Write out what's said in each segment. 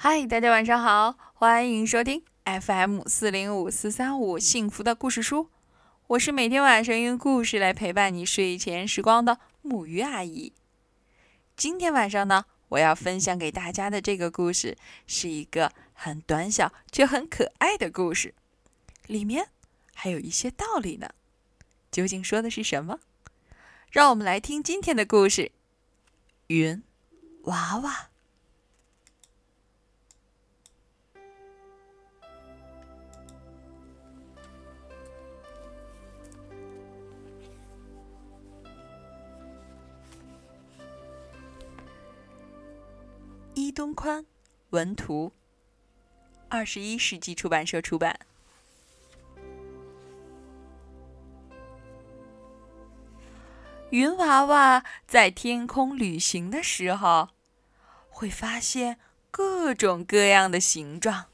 嗨，大家晚上好，欢迎收听 FM405435 幸福的故事书，我是每天晚上用故事来陪伴你睡前时光的木鱼阿姨。今天晚上呢，我要分享给大家的这个故事是一个很短小却很可爱的故事，里面还有一些道理呢。究竟说的是什么？让我们来听今天的故事，云娃娃。伊东宽文图，21世纪出版社出版。云娃娃在天空旅行的时候，会发现各种各样的形状：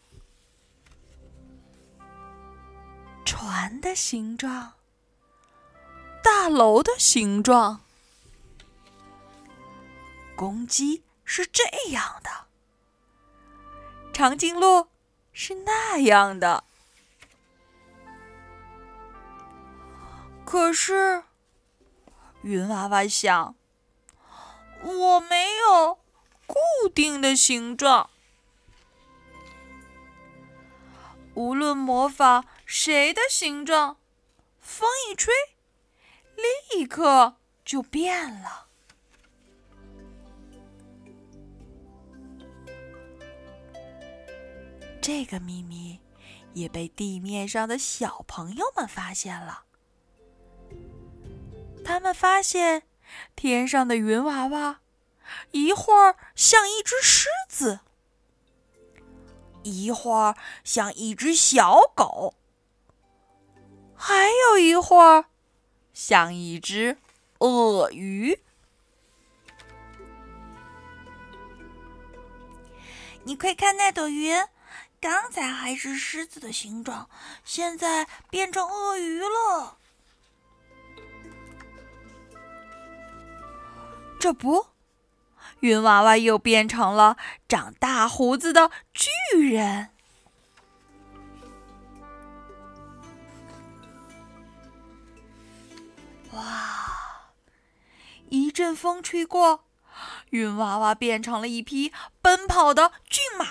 船的形状，大楼的形状。公鸡是这样的，长颈鹿是那样的。可是云娃娃想，我没有固定的形状，无论模仿谁的形状，风一吹立刻就变了。这个秘密也被地面上的小朋友们发现了，他们发现天上的云娃娃一会儿像一只狮子，一会儿像一只小狗，还有一会儿像一只鳄鱼。你快看那朵云，刚才还是狮子的形状，现在变成鳄鱼了。这不，云娃娃又变成了长大胡子的巨人。哇！一阵风吹过，云娃娃变成了一匹奔跑的骏马。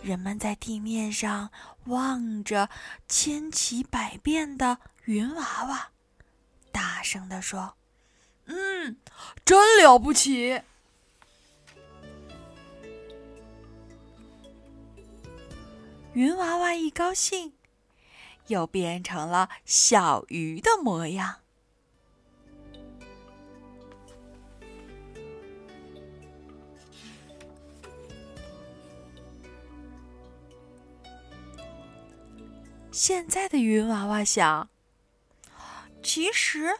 人们在地面上望着千奇百变的云娃娃，大声地说：“真了不起！”云娃娃一高兴，又变成了小鱼的模样。现在的云娃娃想，其实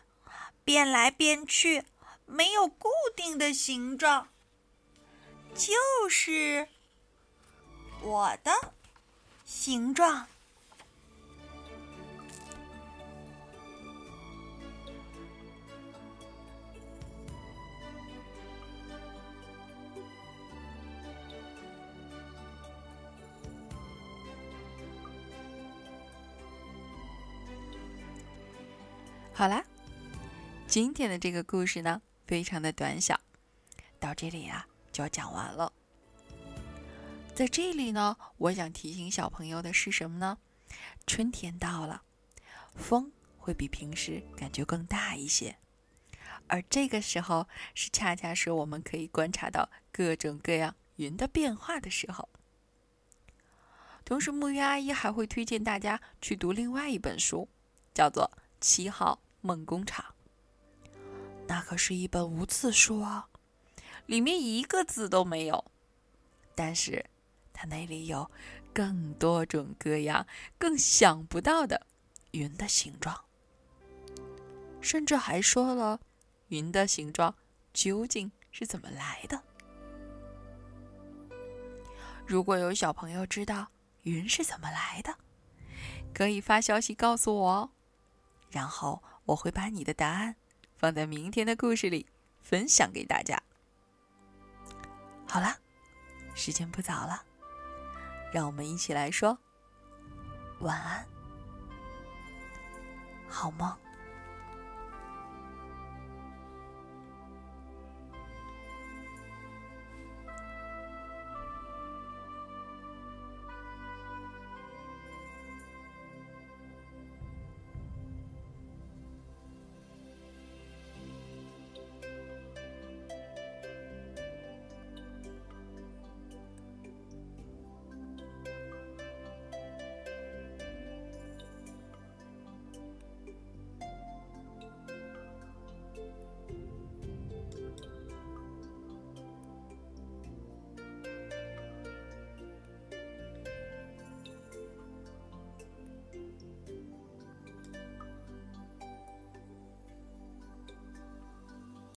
变来变去没有固定的形状，就是我的形状。好啦，今天的这个故事呢，非常的短小，到这里啊就要讲完了。在这里呢，我想提醒小朋友的是什么呢？春天到了，风会比平时感觉更大一些，而这个时候是恰恰是我们可以观察到各种各样云的变化的时候。同时，木鱼阿姨还会推荐大家去读另外一本书，叫做7号梦工厂，那可是一本无字书啊，里面一个字都没有，但是它那里有更多种各样更想不到的云的形状，甚至还说了云的形状究竟是怎么来的。如果有小朋友知道云是怎么来的，可以发消息告诉我，然后我会把你的答案放在明天的故事里分享给大家。好啦，时间不早了，让我们一起来说晚安，好梦。